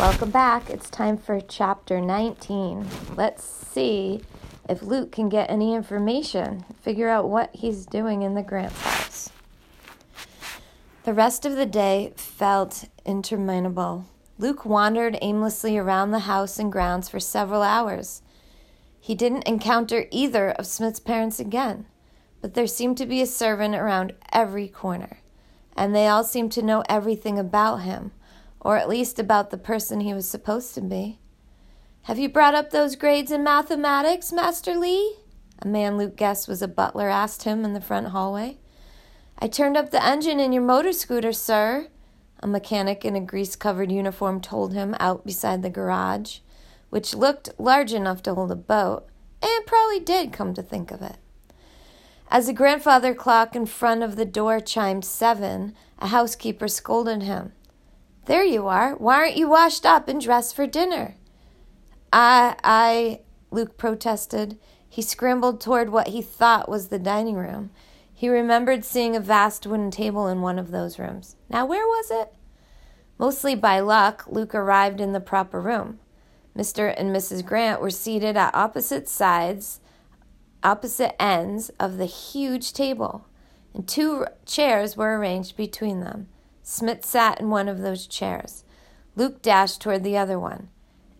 Welcome back. It's time for chapter 19. Let's see if Luke can get any information, figure out what he's doing in the Grant's house. The rest of the day felt interminable. Luke wandered aimlessly around the house and grounds for several hours. He didn't encounter either of Smith's parents again, but there seemed to be a servant around every corner, and they all seemed to know everything about him, or at least about the person he was supposed to be. "Have you brought up those grades in mathematics, Master Lee?" a man Luke guessed was a butler asked him in the front hallway. "I turned up the engine in your motor scooter, sir," a mechanic in a grease-covered uniform told him out beside the garage, which looked large enough to hold a boat, and probably did, come to think of it. As the grandfather clock in front of the door chimed 7, a housekeeper scolded him. "There you are. Why aren't you washed up and dressed for dinner?" I, Luke protested. He scrambled toward what he thought was the dining room. He remembered seeing a vast wooden table in one of those rooms. Now, where was it? Mostly by luck, Luke arrived in the proper room. Mr. and Mrs. Grant were seated at opposite ends of the huge table, and two chairs were arranged between them. Smith sat in one of those chairs. Luke dashed toward the other one.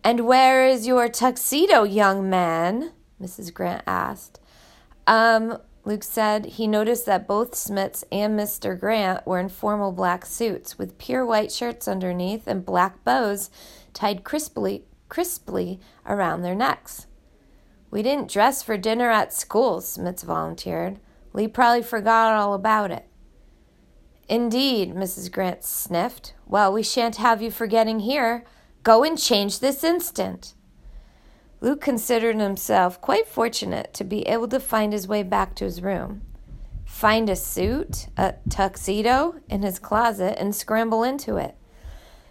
"And where is your tuxedo, young man?" Mrs. Grant asked. Luke said. He noticed that both Smiths and Mr. Grant were in formal black suits with pure white shirts underneath and black bows tied crisply around their necks. "We didn't dress for dinner at school," Smith volunteered. "Lee probably forgot all about it." "Indeed," Mrs. Grant sniffed. "Well, we shan't have you forgetting here. Go and change this instant." Luke considered himself quite fortunate to be able to find his way back to his room, find a suit, a tuxedo, in his closet, and scramble into it.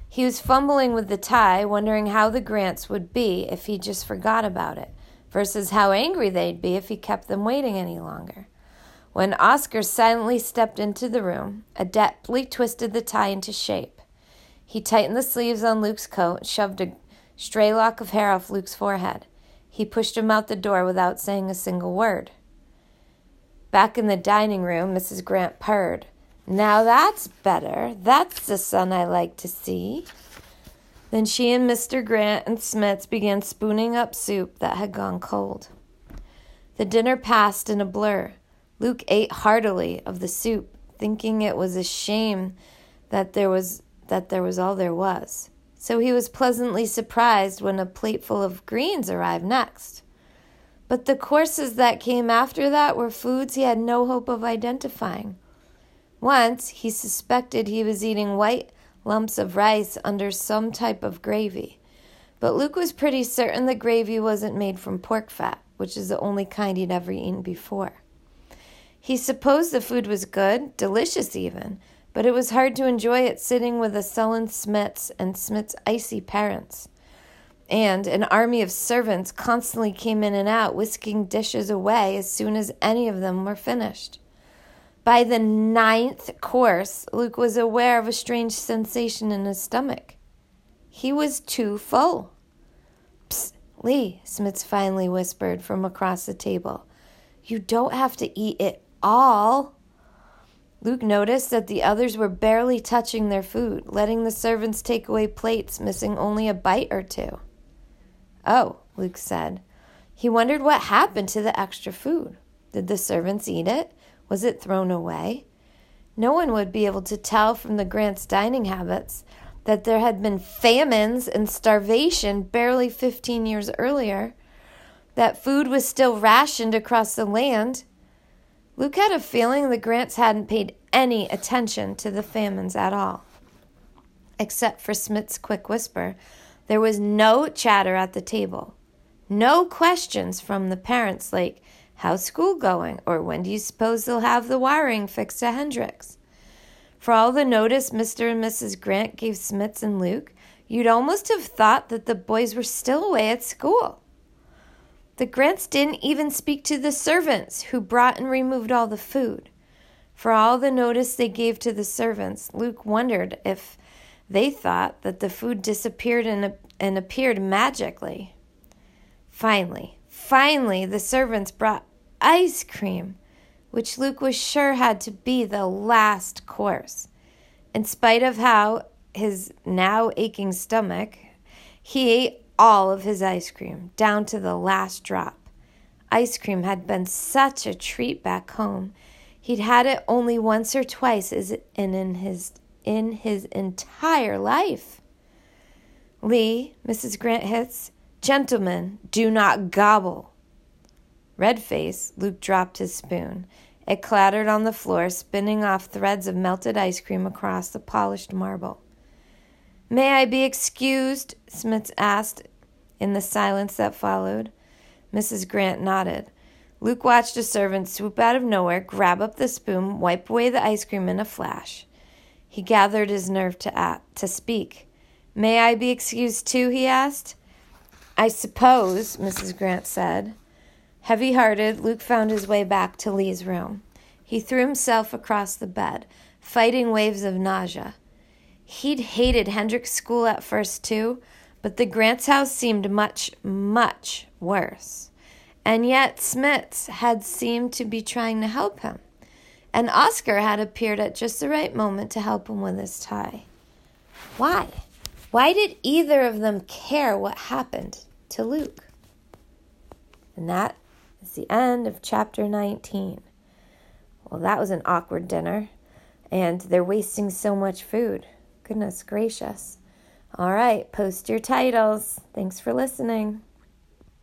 He was fumbling with the tie, wondering how the Grants would be if he just forgot about it, versus how angry they'd be if he kept them waiting any longer. When Oscar silently stepped into the room, adeptly twisted the tie into shape. He tightened the sleeves on Luke's coat and shoved a stray lock of hair off Luke's forehead. He pushed him out the door without saying a single word. Back in the dining room, Mrs. Grant purred. "Now that's better. That's the son I like to see." Then she and Mr. Grant and Smiths began spooning up soup that had gone cold. The dinner passed in a blur. Luke ate heartily of the soup, thinking it was a shame that there was all there was. So he was pleasantly surprised when a plateful of greens arrived next. But the courses that came after that were foods he had no hope of identifying. Once, he suspected he was eating white lumps of rice under some type of gravy, but Luke was pretty certain the gravy wasn't made from pork fat, which is the only kind he'd ever eaten before. He supposed the food was good, delicious even, but it was hard to enjoy it sitting with the sullen Smiths and Smith's icy parents. And an army of servants constantly came in and out, whisking dishes away as soon as any of them were finished. By the 9th course, Luke was aware of a strange sensation in his stomach. He was too full. "Psst, Lee," Smith finally whispered from across the table. "You don't have to eat it all." Luke noticed that the others were barely touching their food, letting the servants take away plates, missing only a bite or two. "Oh," Luke said. He wondered what happened to the extra food. Did the servants eat it? Was it thrown away? No one would be able to tell from the Grants' dining habits that there had been famines and starvation barely 15 years earlier, that food was still rationed across the land. Luke had a feeling the Grants hadn't paid any attention to the famines at all. Except for Smith's quick whisper, there was no chatter at the table. No questions from the parents like, "How's school going?" or "When do you suppose they'll have the wiring fixed at Hendricks?" For all the notice Mr. and Mrs. Grant gave Smiths and Luke, you'd almost have thought that the boys were still away at school. The Grants didn't even speak to the servants who brought and removed all the food. For all the notice they gave to the servants, Luke wondered if They thought that the food disappeared and appeared magically. Finally, the servants brought ice cream, which Luke was sure had to be the last course. In spite of how his now aching stomach, he ate all of his ice cream, down to the last drop. Ice cream had been such a treat back home. He'd had it only once or twice in his entire life. Lee, Mrs. Grant hits, "Gentlemen, do not gobble." Red-faced, Luke dropped his spoon. It clattered on the floor, spinning off threads of melted ice cream across the polished marble. "May I be excused?" Smith asked in the silence that followed. Mrs. Grant nodded. Luke watched a servant swoop out of nowhere, grab up the spoon, wipe away the ice cream in a flash. He gathered his nerve to speak. "May I be excused too?" he asked. "I suppose," Mrs. Grant said. Heavy-hearted, Luke found his way back to Lee's room. He threw himself across the bed, fighting waves of nausea. He'd hated Hendricks' school at first, too, but the Grant's house seemed much, much worse. And yet Smith's had seemed to be trying to help him, and Oscar had appeared at just the right moment to help him with his tie. Why? Why did either of them care what happened to Luke? And that is the end of chapter 19. Well, that was an awkward dinner, and they're wasting so much food. Goodness gracious. All right, post your titles. Thanks for listening.